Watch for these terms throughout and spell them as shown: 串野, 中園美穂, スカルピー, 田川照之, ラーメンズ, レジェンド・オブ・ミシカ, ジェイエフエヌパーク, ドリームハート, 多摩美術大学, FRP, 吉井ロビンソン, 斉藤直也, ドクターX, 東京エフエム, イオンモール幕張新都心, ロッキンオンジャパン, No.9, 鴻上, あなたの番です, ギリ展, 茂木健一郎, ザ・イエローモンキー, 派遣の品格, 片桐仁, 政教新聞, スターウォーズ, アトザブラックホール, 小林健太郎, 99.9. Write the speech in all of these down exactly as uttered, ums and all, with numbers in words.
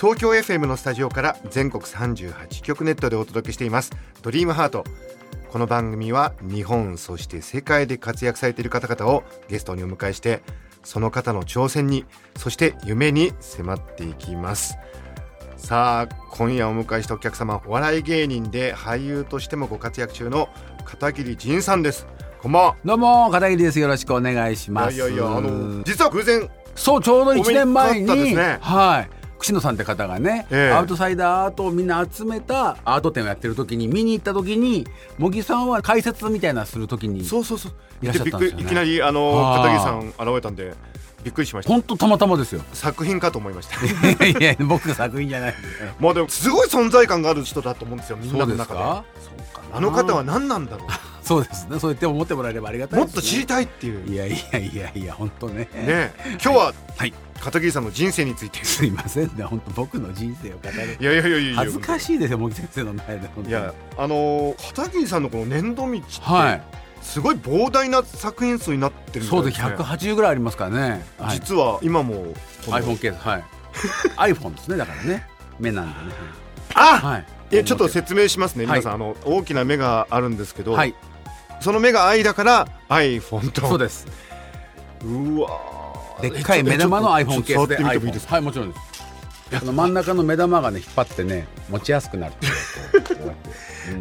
東京 エフエム のスタジオから全国さんじゅうはちきょくネットでお届けしていますドリームハート。この番組は日本そして世界で活躍されている方々をゲストにお迎えして、その方の挑戦にそして夢に迫っていきます。さあ今夜お迎えしたお客様、お笑い芸人で俳優としてもご活躍中の片桐仁さんです。こんばんは。どうも片桐です。よろしくお願いします。いやいやいや、あの実は偶然そうちょうどいちねんまえに、ね、はい、串野さんって方がね、えー、アウトサイダーアートをみんな集めたアート展をやってる時に見に行った時に、茂木さんは解説みたいなする時にそうそうそういらっしゃったんですよね。いきなりあの片桐さん現れたんでびっくりしました。本当たまたまですよ。作品かと思いましたいやいや僕が作品じゃないですね。まあでもすごい存在感がある人だと思うんですよ、みんなの中 で, そうかな。あの方は何なんだろうそうですね、そう言って思ってもらえればありがたいです、ね、もっと知りたいっていう。いやいやいやいや本当 ね, ね今日は、はい、片桐さんの人生について。すいませんね、本当僕の人生を語るいやいやいやいや恥ずかしいですよ、茂木先生の前で。いやあの片桐さんのこの年度道って、はい、すごい膨大な作品数になってるんですね。そうです、ひゃくはちじゅうぐらいありますからね、はい、実は今も iPhone ケース、はいiPhone ですね、だからね目なんでねあ、はい、えちょっと説明しますね、はい、皆さんあの大きな目があるんですけど、はい、その目が愛だから iPhone と。そうです。うわでっかい目玉の iPhone ケースで iPhone。 はいもちろんです。あの真ん中の目玉がね引っ張ってね持ちやすくなる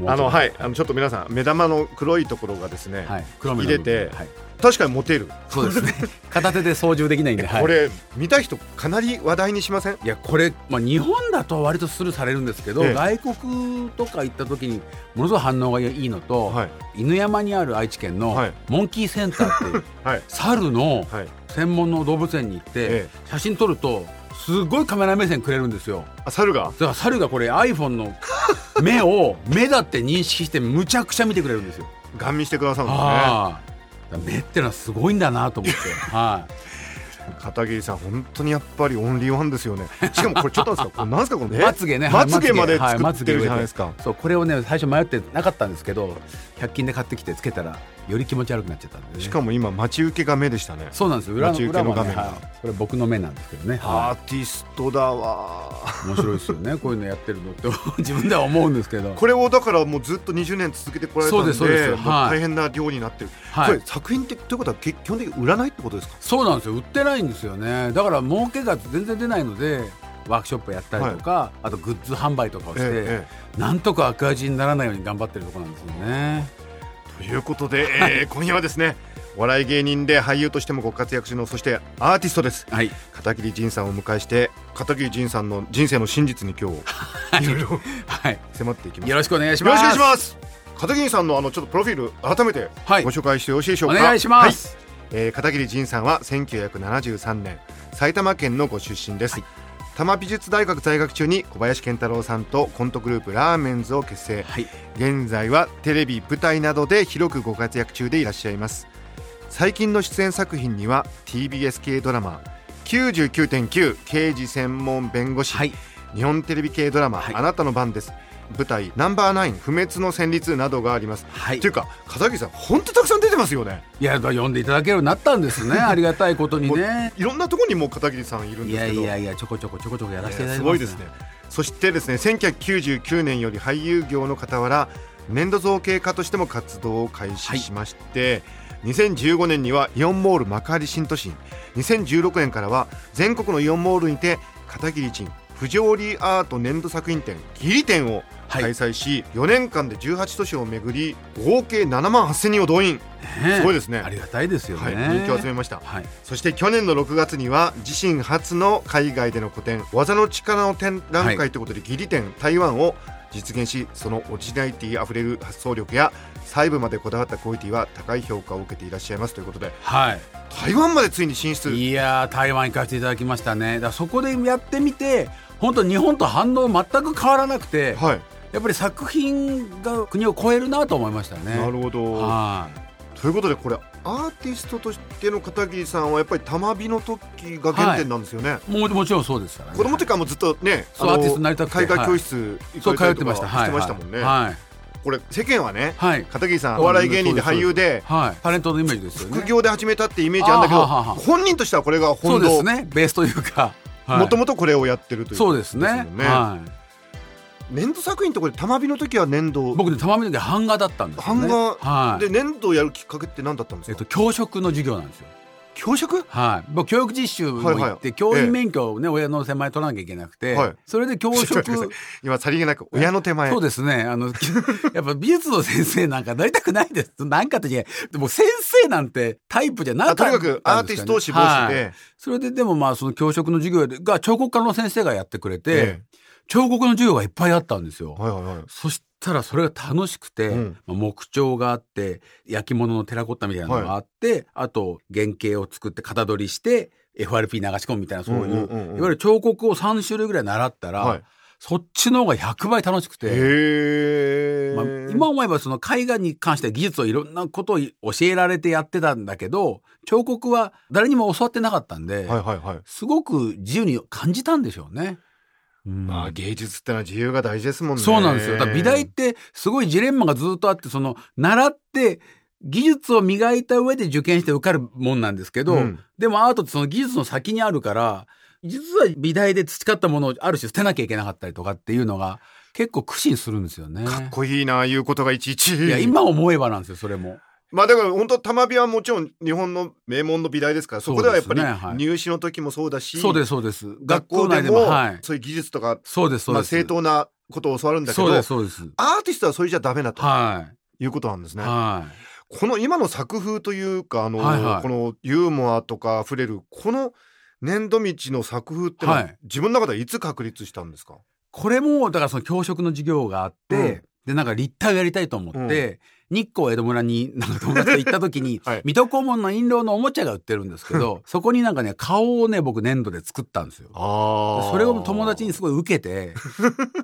あのはい、あのちょっと皆さん目玉の黒いところがですね、はい、黒目の部分入れて、はい、確かに持てる。そうですね片手で操縦できないんで、はい、これ見た人かなり話題にしません？いやこれ、まあ、日本だと割とスルーされるんですけど、ええ、外国とか行った時にものすごい反応がいいのと、はい、犬山にある愛知県のモンキーセンターっていう、はい、猿の専門の動物園に行って写真撮るとすごいカメラ目線くれるんですよ。あ、猿が？だから猿がこれ iPhone の目を目だって認識してむちゃくちゃ見てくれるんですよ。ガン見してくださるんですね。あ目ってのはすごいんだなと思ってはい片桐さん本当にやっぱりオンリーワンですよね。しかもこれちょっとなんですかなんですかこのまつげね、まつげまで作ってるじゃないですか、はい、そうこれをね最初迷ってなかったんですけどひゃく均で買ってきてつけたらより気持ち悪くなっちゃったんで、ね、しかも今待ち受けが目でしたね。そうなんですよ、裏の待ち受けの画面が、ね、はい、これ僕の目なんですけどね、はい、アーティストだわ。面白いですよねこういうのやってるのって自分では思うんですけどこれをだからもうずっとにじゅうねん続けてこられたんで、そうですそうです、はい、大変な量になってる、はい、これ作品ってということは基本的に売らないってことですか？そうなんですよ、売ってないんですよね。だから儲けが全然出ないのでワークショップやったりとか、はい、あとグッズ販売とかをして、ええええ、なんとか赤字にならないように頑張ってるところなんですよね。ということで、えー、今夜はですねお笑い芸人で俳優としてもご活躍中の、そしてアーティストです、はい、片桐仁さんをお迎えして、片桐仁さんの人生の真実に今日いろいろ迫っていきます。よろしくお願いします。よろしくお願いします。片桐さんのあのちょっとプロフィール改めてご紹介してよろしいでしょうか？はい、お願いします、はい、えー、片桐仁さんはせんきゅうひゃくななじゅうさんねん埼玉県のご出身です、はい、多摩美術大学在学中に小林健太郎さんとコントグループラーメンズを結成、はい、現在はテレビ舞台などで広くご活躍中でいらっしゃいます。最近の出演作品には ティービーエス 系ドラマ きゅうじゅうきゅうてんきゅう 刑事専門弁護士、はい、日本テレビ系ドラマ、はい、あなたの番です、舞台 ナンバーナイン 不滅の旋律などがあります、はい、というか片桐さん本当たくさん出てますよね。いや呼んでいただけるようになったんですねありがたいことにねいろんなところにもう片桐さんいるんですけど、いやいやいやちょこちょこちょこちょこやらせていただいてます、ね、すごいですね。そしてですねせんきゅうひゃくきゅうじゅうきゅうねんより俳優業の傍ら粘土造形家としても活動を開始しまして、はい、にせんじゅうごねんにはイオンモール幕張新都心、にせんじゅうろくねんからは全国のイオンモールにて片桐仁不条理アート粘土作品展ギリ展を開催し、はい、よねんかんでじゅうはちとしを巡り合計ななまんはっせんにんを動員、ね、すごいですね。ありがたいですよね、はい、人気を集めました、はい、そして去年のろくがつには自身初の海外での個展技の力の展覧会ということで、はい、ギリ展台湾を実現し、そのオリジナリティあふれる発想力や細部までこだわったクオリティは高い評価を受けていらっしゃいますということで、はい、台湾までついに進出。いや台湾行かせていただきましたね。だそこでやってみて本当日本と反応全く変わらなくて、はい、やっぱり作品が国を超えるなと思いましたね。なるほど。はい、ということでこれアーティストとしての片桐さんはやっぱり玉美の時が原点なんですよね、はい、もうもちろんそうですからね。子供というかもうずっとね、そうアーティストになりたくて海外教室行かれたりとかしてましたもんね、はいはいはい。これ世間はね、はい、片桐さんお笑い芸人で俳優で、はい、タレントのイメージですよね。副業で始めたってイメージあるんだけど、ははは本人としてはこれが本当そうですね、ベースというかもともとこれをやってるということですもんね。そうですね、はい、粘土作品とこれ玉美の時は粘土、僕ね玉美の時は版画だったんですよね。版画、はい、で粘土をやるきっかけって何だったんですか。えっと、教職の授業なんですよ。教職、はい、僕教育実習も行って、はいはい、教員免許を、ねええ、親の手前取らなきゃいけなくて、はい、それで教職今さりげなく親の手前、そうですね、あのやっぱ美術の先生なんかなりたくないです。なんかってでも先生なんてタイプじゃなかったんですかね。とにかくアーティストを志望して、はい、それででもまあその教職の授業が彫刻家の先生がやってくれて、ええ、彫刻の授業がいっぱいあったんですよ、はいはいはい、そしたらそれが楽しくて、うんまあ、木彫があって焼き物のテラコッタみたいなのがあって、はい、あと原型を作って型取りして エフアールピー 流し込むみたいな、そういう、うんうんうんうん、いわゆる彫刻をさん種類ぐらい習ったら、はい、そっちの方がひゃくばい楽しくて、へ、まあ、今思えばその絵画に関しては技術をいろんなことを教えられてやってたんだけど、彫刻は誰にも教わってなかったんで、はいはいはい、すごく自由に感じたんでしょうね。うん、まあ芸術ってのは自由が大事ですもんね。そうなんですよ。だから美大ってすごいジレンマがずっとあって、その習って技術を磨いた上で受験して受かるもんなんですけど、うん、でもアートってその技術の先にあるから、実は美大で培ったものをある種捨てなきゃいけなかったりとかっていうのが結構苦心するんですよね。かっこいいな、いうことがいちいち。いや今思えばなんですよ、それも。まあだから本当玉美はもちろん日本の名門の美大ですから、そこではやっぱり入試の時もそうだし、そうですそうです。学校内でもそういう技術とか、そうですそうです。まあ正当なことを教わるんだけど、そうですそうです。アーティストはそれじゃダメだということなんですね。はい。この今の作風というか、あのこのユーモアとかあふれるこの粘土道の作風ってのは自分の中ではいつ確立したんですか。これもだからその教職の授業があって、うん、でなんか立体をやりたいと思って。うん、日光江戸村になんか友達と行った時に、はい、水戸黄門の印籠のおもちゃが売ってるんですけど、そこになんかね顔をね僕粘土で作ったんですよ。あ、それを友達にすごい受けて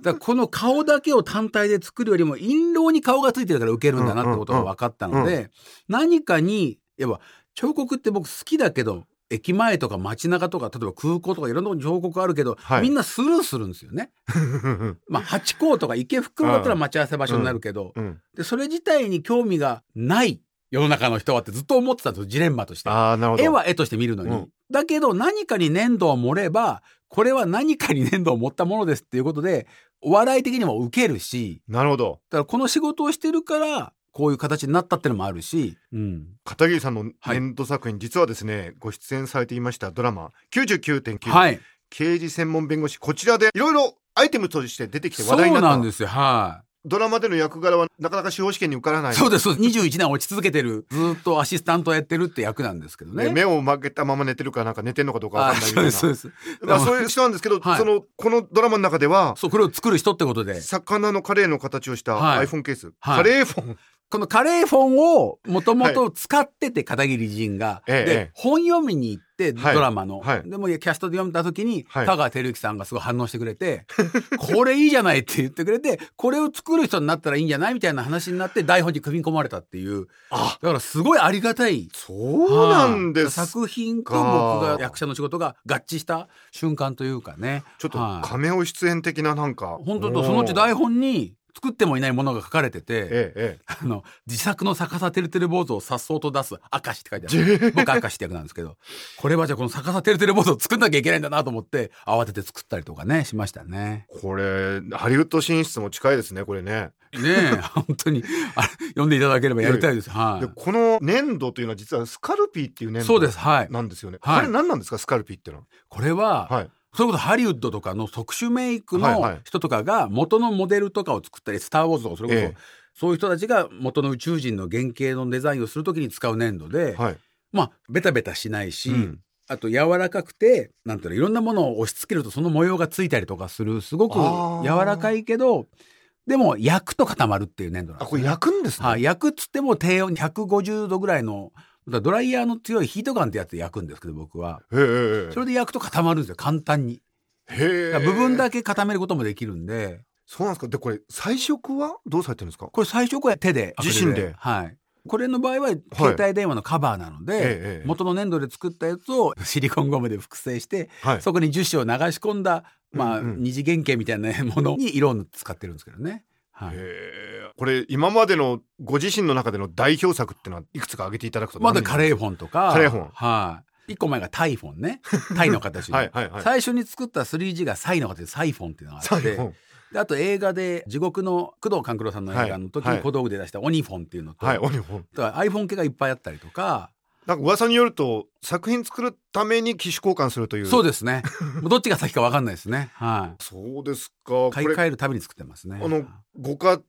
だこの顔だけを単体で作るよりも印籠に顔がついてるから受けるんだなってことが分かったので、うんうんうん、何かにやっぱ彫刻って僕好きだけど、駅前とか街中とか例えば空港とかいろんな彫刻あるけど、はい、みんなスルーするんですよねまあハチ公とか池袋だったら待ち合わせ場所になるけど、うんうん、でそれ自体に興味がない世の中の人はってずっと思ってたんですよ、ジレンマとして。あ、なるほど。絵は絵として見るのに、うん、だけど何かに粘土を盛ればこれは何かに粘土を盛ったものですっていうことでお笑い的にも受けるし。なるほど。だからこの仕事をしてるからこういう形になったってのもあるし、うん、片桐さんの粘土作品、はい、実はですねご出演されていましたドラマ きゅうじゅうきゅうてんきゅう、はい、刑事専門弁護士、こちらでいろいろアイテムとして出てきて話題になった。そうなんですよ、はい、ドラマでの役柄はなかなか司法試験に受からない。そうですそうです。にじゅういちねん落ち続けてるずっとアシスタントをやってるって役なんですけど ね, ね目を曲げたまま寝てるからなんか寝てんのかどうかわかんないみたいな。そうですそうです、まあ、そういう人なんですけど、はい、そのこのドラマの中ではそう、これを作る人ってことで魚のカレーの形をした iPhone ケース、はいはい、カレーフォン、このカレーフォンをもともと使ってて片桐仁が、はい、で、ええ、本読みに行ってドラマの、はいはい、でもキャストで読んだ時に、はい、田川照之さんがすごい反応してくれてこれいいじゃないって言ってくれて、これを作る人になったらいいんじゃないみたいな話になって台本に組み込まれたっていう。あ、だからすごいありがたい。そうなんですか。作品と僕が役者の仕事が合致した瞬間というかね、ちょっとカメオ出演的ななんか本当とそのうち台本に作ってもいないものが書かれてて、ええ、あの自作の逆さてるてる坊主を颯爽と出す明石って書いてある僕明石って役なんですけど、これはじゃあこの逆さてるてる坊主を作んなきゃいけないんだなと思って慌てて作ったりとかねしましたね。これハリウッド進出も近いですね、これね。ねえ本当に読んでいただければやりたいです、はい、でこの粘土というのは実はスカルピーっていう粘土なんですよね。こ、はい、れ何なんですか、スカルピーってのは。これは、はい、それこそハリウッドとかの特殊メイクの人とかが元のモデルとかを作ったり、はいはい、スターウォーズとかそれこそ、ええ、そういう人たちが元の宇宙人の原型のデザインをするときに使う粘土で、はい、まあベタベタしないし、うん、あと柔らかくてなんていうのいろんなものを押し付けるとその模様がついたりとかするすごく柔らかいけどでも焼くと固まるっていう粘土なんです。あ、これ焼くんですね。はい、焼くっつっても低温ひゃくごじゅうどぐらいのドライヤーの強いヒートガンってやつで焼くんですけど、僕はへーそれで焼くと固まるんですよ、簡単に。へー、部分だけ固めることもできるんで。そうなんですか。でこれ彩色はどうされてるんですか。これ彩色は手で自身で、はい、これの場合は携帯電話のカバーなので、はい、えー、元の粘土で作ったやつをシリコンゴムで複製して、はい、そこに樹脂を流し込んだ、まあ、うんうん、二次元形みたいなものに色を使ってるんですけどね、はい、へ、これ今までのご自身の中での代表作ってのはいくつか挙げていただくと。まだカレーフォンとかカレーフォン、はい、あ、いっこまえがタイフォンね、タイの形のはいはい、はい、最初に作った スリージー がサイの形でサイフォンっていうのがあって、であと映画で地獄の工藤官九郎さんの映画の時に小道具で出したオニフォンっていうのと、はいはい、オニフォンと iPhone 系がいっぱいあったりとか。なんか噂によると作品作るために機種交換するという。そうですねどっちが先か分かんないですね、はい、そうですか。買い替えるたびに作ってますね。あのご家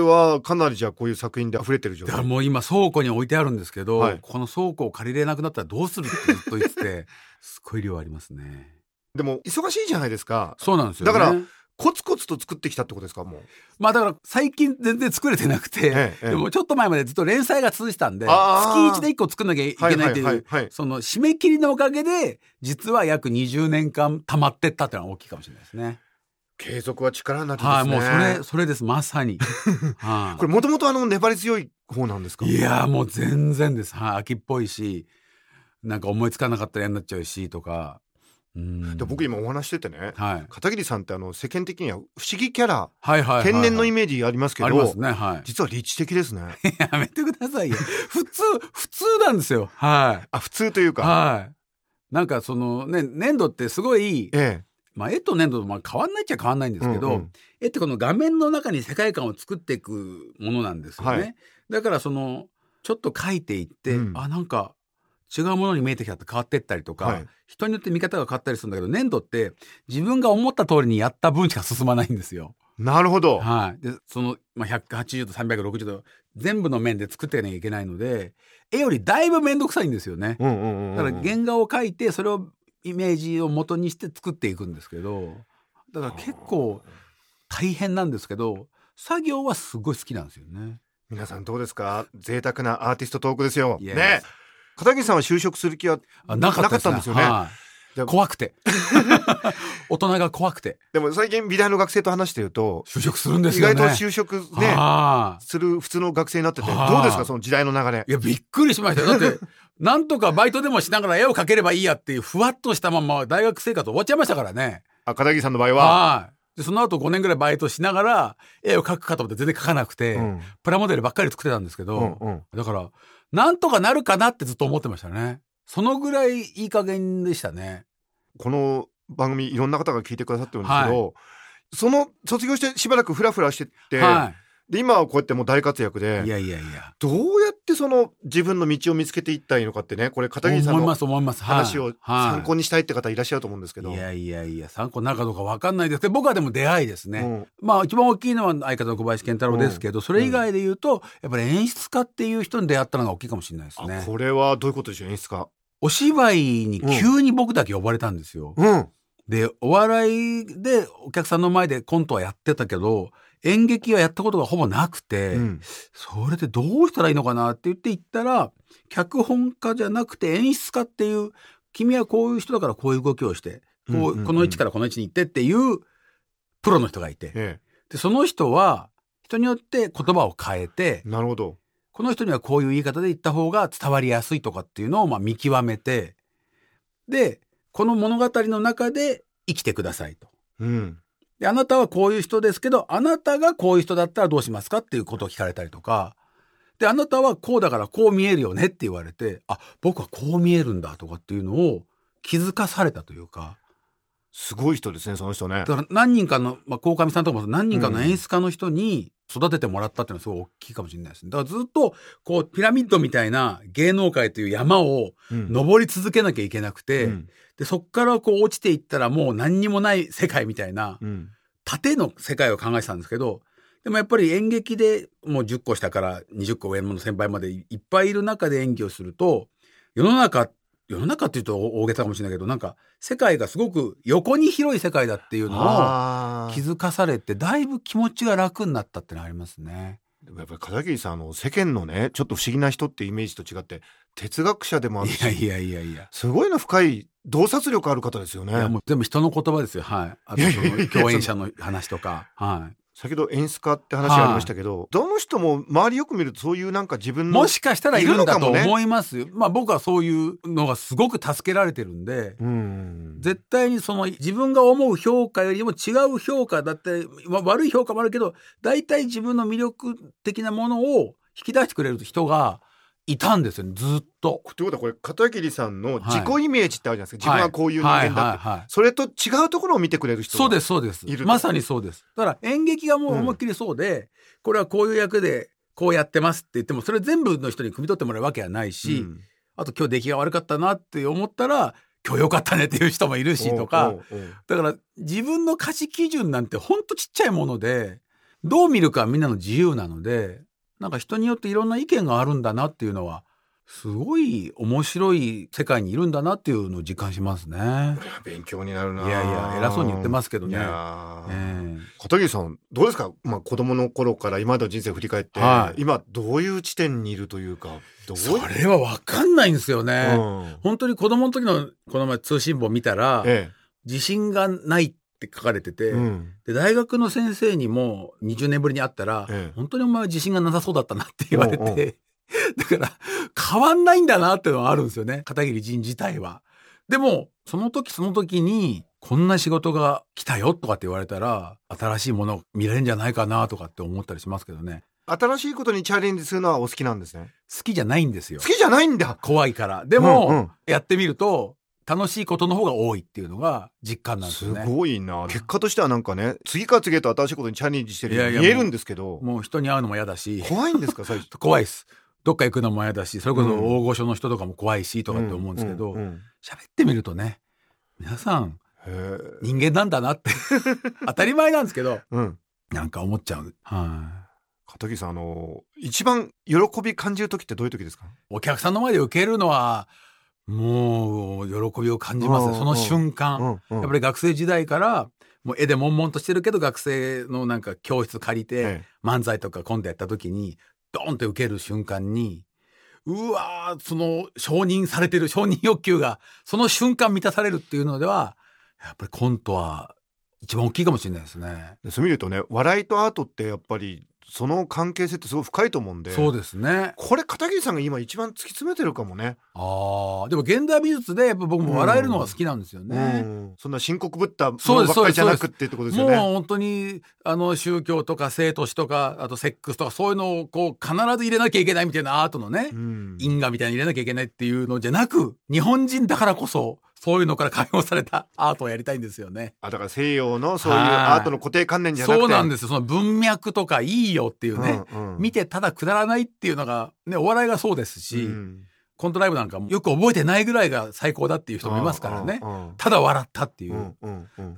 庭はかなりじゃあこういう作品で溢れてる状態。だからもう今倉庫に置いてあるんですけど、はい、この倉庫を借りれなくなったらどうするってずっと言っててすごい量ありますね。でも忙しいじゃないですか。そうなんですよね。だからコツコツと作ってきたってことですか。もうまあだから最近全然作れてなくて、ええ、でもちょっと前までずっと連載が続いてたんで、月いちでいっこ作んなきゃいけないっていう、はいはいはいはい、その締め切りのおかげで実は約にじゅうねんかん溜まってったっていうのは大きいかもしれないですね。継続は力になってますね。はい、もうそれそれです、まさにはあ、これもともとあの粘り強い方なんですか。いやもう全然です、はあ、秋っぽいしなんか思いつかなかったら嫌になっちゃうしとか。うんで僕今お話しててね、はい、片桐さんってあの世間的には不思議キャラ、はいはいはいはい、天然のイメージありますけど、ありますね、はい、実は理知的ですねやめてくださいよ普通普通なんですよ、はい、あ普通というか、はい、なんかそのね粘土ってすごい、ええまあ、絵と粘土とまあ変わんないっちゃ変わんないんですけど、うんうん、絵ってこの画面の中に世界観を作っていくものなんですよね、はい、だからそのちょっと描いていって、うん、あなんか違うものに見えてきたって変わってったりとか、はい、人によって見方が変わったりするんだけど、粘土って自分が思った通りにやった分しか進まないんですよ。なるほど、はい、でその、まあ、ひゃくはちじゅうどさんびゃくろくじゅうど全部の面で作っていかなきゃいけないので絵よりだいぶ面倒くさいんですよね、うんうんうんうん、だから原画を描いてそれをイメージを元にして作っていくんですけど、だから結構大変なんですけど作業はすごい好きなんですよね。皆さんどうですか。贅沢なアーティストトークですよ、yes. ね片桐さんは就職する気はなかったんですよね。はあ、怖くて大人が怖くて。でも最近美大の学生と話してると就職するんですよね。意外と就職、ねはあ、する普通の学生になってて、はあ、どうですかその時代の流れ。いやびっくりしましたよ。だってなんとかバイトでもしながら絵を描ければいいやっていうふわっとしたまま大学生活終わっちゃいましたからね。あ片桐さんの場合は、はあ、でその後ごねんぐらいバイトしながら絵を描くかと思って全然描かなくて、うん、プラモデルばっかり作ってたんですけど、うんうん、だからなんとかなるかなってずっと思ってましたね。そのぐらいいい加減でしたね。この番組いろんな方が聞いてくださってるんですけど、はい、その卒業してしばらくフラフラしてって、はい、で今はこうやってもう大活躍で、いやいやいやどうやってその自分の道を見つけていったらいいのかってね、これ片桐さんの話を参考にしたいって方いらっしゃると思うんですけど、はいはい、いやいやいや参考になるかどうか分かんないですけど僕はでも出会いですね、うん、まあ一番大きいのは相方の小林健太郎ですけど、うん、それ以外で言うとやっぱり演出家っていう人に出会ったのが大きいかもしれないですね。あこれはどういうことでしょう。演出家お芝居に急に僕だけ呼ばれたんですよ、うん、でお笑いでお客さんの前でコントはやってたけど演劇はやったことがほぼなくて、うん、それでどうしたらいいのかなって言って行ったら脚本家じゃなくて演出家っていう君はこういう人だからこういう動きをしてこう、うんうんうん、この位置からこの位置に行ってっていうプロの人がいて、ええ、でその人は人によって言葉を変えてなるほどこの人にはこういう言い方で言った方が伝わりやすいとかっていうのをまあ見極めてでこの物語の中で生きてくださいと、うんであなたはこういう人ですけどあなたがこういう人だったらどうしますかっていうことを聞かれたりとかであなたはこうだからこう見えるよねって言われてあ僕はこう見えるんだとかっていうのを気づかされたというか。すごい人ですねその人ね。だから何人かのまあ鴻上さんとかも何人かの演出家の人に育ててもらったっていうのはすごい大きいかもしれないですね。だからずっとこうピラミッドみたいな芸能界という山を登り続けなきゃいけなくて、うん、でそこからこう落ちていったらもう何にもない世界みたいな、うん、縦の世界を考えてたんですけどでもやっぱり演劇でもうじゅっこ下からにじゅっこ上の先輩までいっぱいいる中で演技をすると世の中世の中っていうと大げさかもしれないけど、なんか世界がすごく横に広い世界だっていうのを気づかされて、だいぶ気持ちが楽になったってのありますね。やっぱり片桐さん、あの世間のねちょっと不思議な人ってイメージと違って哲学者でもあるし、いやいやいやいや、すごいの深い洞察力ある方ですよね。いやもう全部人の言葉ですよ。はい。あとその共演者の話とかはい。先ほど演出家って話がありましたけど、はい、どの人も周りよく見るとそういうなんか自分のもしかしたらいるんだと思いますよ、ね。まあ僕はそういうのがすごく助けられてるんで、うん絶対にその自分が思う評価よりも違う評価だって、まあ、悪い評価もあるけど、大体自分の魅力的なものを引き出してくれる人がいたんですよね、ずっと。ということはこれ片桐さんの自己イメージってあるじゃないですか、はい、自分はこういう人間だって、はいはいはいはい、それと違うところを見てくれる人がいる。そうですそうです、まさにそうです。だから演劇がもう思いっきりそうで、うん、これはこういう役でこうやってますって言ってもそれ全部の人に汲み取ってもらうわけはないし、うん、あと今日出来が悪かったなって思ったら今日良かったねっていう人もいるしとか、おうおうおう、だから自分の価値基準なんてほんとちっちゃいもので、どう見るかはみんなの自由なので、なんか人によっていろんな意見があるんだなっていうのは、すごい面白い世界にいるんだなっていうのを実感しますね。勉強になるな。いやいや偉そうに言ってますけどね。いや、えー、片桐さんどうですか、まあ、子供の頃から今までの人生を振り返って、はい、今どういう地点にいるというか、どうそれは分かんないんですよね、うん、本当に子供の時のこの前通信簿見たら、ええ、自信がないってって書かれてて、うん、で大学の先生にもにじゅうねんぶりに会ったら、ええ、本当にお前は自信がなさそうだったなって言われて、おうおうだから変わんないんだなっていうのはあるんですよね、片桐仁自体は。でもその時その時にこんな仕事が来たよとかって言われたら、新しいものを見れるんじゃないかなとかって思ったりしますけどね。新しいことにチャレンジするのはお好きなんですね。好きじゃないんですよ。好きじゃないんだ、怖いから。でも、うんうん、やってみると楽しいことの方が多いっていうのが実感なんですね。すごいな。結果としてはなんかね、次から次へと新しいことにチャレンジしてるように見えるんですけど、いやいや も, うもう人に会うのも嫌だし。怖いんですか最初。怖いです。どっか行くのも嫌だし、それこそ大御所の人とかも怖いしとかって思うんですけど、喋、うんうんうん、ってみるとね、皆さん人間なんだなって当たり前なんですけど、うん、なんか思っちゃう。はい。片桐さん、あの一番喜び感じる時ってどういう時ですか？お客さんの前で受けるのはもう喜びを感じますね、その瞬間。やっぱり学生時代からもう絵で悶々としてるけど、学生のなんか教室借りて漫才とかコントやった時にドーンと受ける瞬間に、うわー、その承認されてる、承認欲求がその瞬間満たされるっていうのでは、やっぱりコントは一番大きいかもしれないですね。そう見るとね、笑いとアートってやっぱりその関係性ってすごい深いと思うんで。そうですね。これ片桐さんが今一番突き詰めてるかもね。ああ、でも現代美術でやっぱ僕も笑えるのが好きなんですよね、うんうん、そんな深刻ぶったものばっかりじゃなくってってことですよね。もう本当にあの宗教とか生と死とか、あとセックスとか、そういうのをこう必ず入れなきゃいけないみたいなアートのね、うん、因果みたいに入れなきゃいけないっていうのじゃなく、日本人だからこそそういうのから解放されたアートをやりたいんですよね。あ、だから西洋のそういうアートの固定観念じゃなくて、そうなんですよ。その文脈とかいいよっていうね、うんうん、見てただくだらないっていうのが、ね、お笑いがそうですし、うん、コントライブなんかもよく覚えてないぐらいが最高だっていう人もいますからね、うんうん、ただ笑ったっていう、うんうんうん、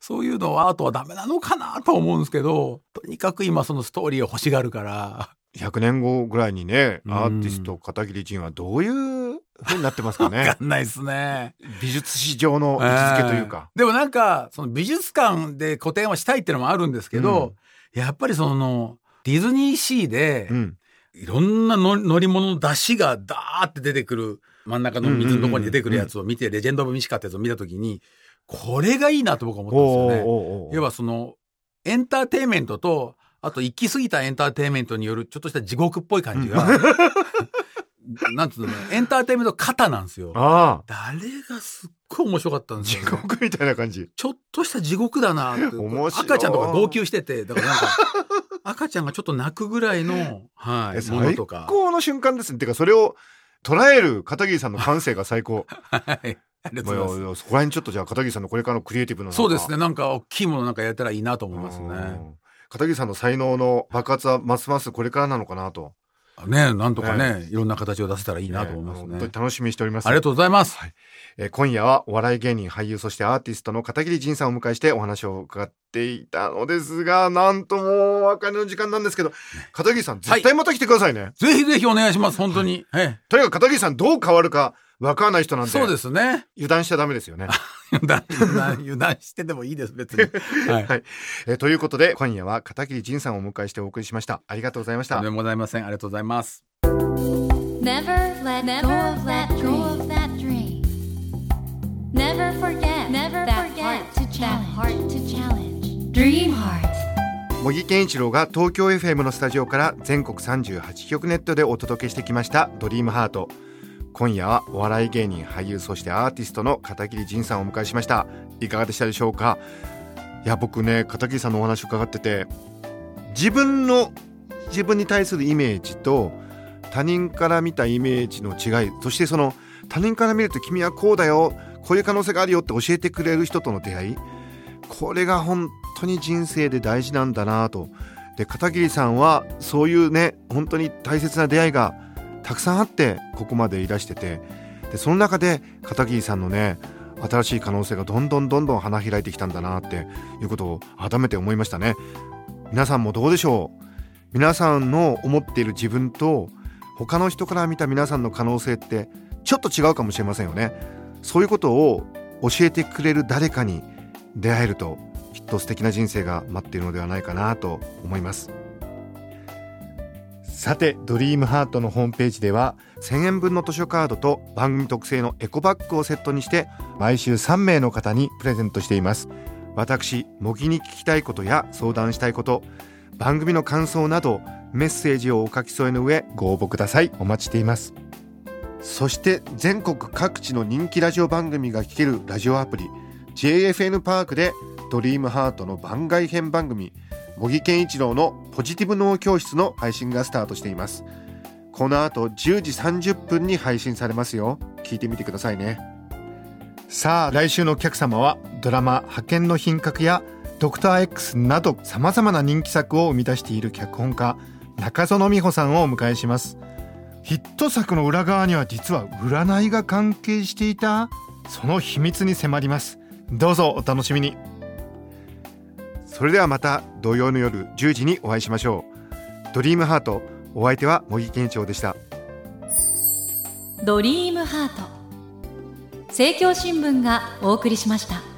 そういうのはアートはダメなのかなと思うんですけど、とにかく今そのストーリーを欲しがるから。ひゃくねんごぐらいにね、アーティスト片桐仁はどういう風になってますかね。分かんないですね。美術史上の位置づけというか、えー、でもなんかその美術館で個展はしたいっていうのもあるんですけど、うん、やっぱりそのディズニーシーで、うん、いろんなの乗り物の出汁がダーって出てくる、真ん中の水のとこに出てくるやつを見て、うんうんうん、レジェンド・オブ・ミシカってやつを見た時に、これがいいなと僕は思ったんですよね。おーおーおー。要はそのエンターテインメントと、あと行き過ぎたエンターテインメントによるちょっとした地獄っぽい感じが、うん、なんつうの、ね、エンターテインメント型なんですよ。ああ、誰がすっごい面白かったんですよ、ね、地獄みたいな感じ。ちょっとした地獄だなって。赤ちゃんとか号泣してて、だからなんか赤ちゃんがちょっと泣くぐらいの、はい、ものとか。最高の瞬間ですね。てかそれを捉える片桐さんの感性が最高。はい。もうそこら辺ちょっとじゃあ片桐さんのこれからのクリエイティブの、そうですね、なんか大きいものなんかやれたらいいなと思いますね。片桐さんの才能の爆発はますますこれからなのかなとね、なんとかね、ね、いろんな形を出せたらいいなと思いますね。ね、本当に楽しみにしております。ありがとうございます、はい。えー、今夜はお笑い芸人、俳優、そしてアーティストの片桐仁さんをお迎えしてお話を伺っっていたのですが、なんともうお別れの時間なんですけど、片桐さん絶対また来てくださいね、はい、ぜひぜひお願いします本当に、はいはい、とにかく片桐さんどう変わるか分からない人なんで、そうですね、油断しちゃダメですよね油断、油断してでもいいです別にはい、はい、えということで今夜は片桐仁さんをお迎えしてお送りしました。ありがとうございました。とんでもございません。ありがとうございます。 Never let go of that dream, never forget that heart to challenge, dream heart。茂木健一郎が東京 エフエム のスタジオから全国さんじゅうはちきょくネットでお届けしてきましたドリームハート。今夜はお笑い芸人、俳優、そしてアーティストの片桐仁さんをお迎えしました。いかがでしたでしょうか。いや僕ね、片桐さんのお話を伺ってて、自分の自分に対するイメージと他人から見たイメージの違い、そしてその他人から見ると君はこうだよ、こういう可能性があるよって教えてくれる人との出会い、これが本当に人生で大事なんだなと。で片桐さんはそういうね本当に大切な出会いがたくさんあってここまでいらしてて、でその中で片桐さんのね新しい可能性がどんどんどんどん花開いてきたんだなっていうことを改めて思いましたね。皆さんもどうでしょう。皆さんの思っている自分と他の人から見た皆さんの可能性ってちょっと違うかもしれませんよね。そういうことを教えてくれる誰かに出会えるときっと素敵な人生が待っているのではないかなと思います。さてドリームハートのホームページではせんえんぶんの図書カードと番組特製のエコバッグをセットにして毎週さんめいの方にプレゼントしています。私茂木に聞きたいことや相談したいこと、番組の感想などメッセージをお書き添えの上ご応募ください。お待ちしています。そして全国各地の人気ラジオ番組が聴けるラジオアプリ ジェイエフエヌ パークでドリームハートの番外編番組茂木健一郎のポジティブ脳教室の配信がスタートしています。この後じゅうじさんじゅっぷんに配信されますよ。聞いてみてくださいね。さあ来週のお客様はドラマ派遣の品格やドクター X などさまざまな人気作を生み出している脚本家中園美穂さんをお迎えします。ヒット作の裏側には実は占いが関係していた、その秘密に迫ります。どうぞお楽しみに。それではまた土曜の夜じゅうじにお会いしましょう。ドリームハート、お相手は茂木健一郎でした。ドリームハート、政教新聞がお送りしました。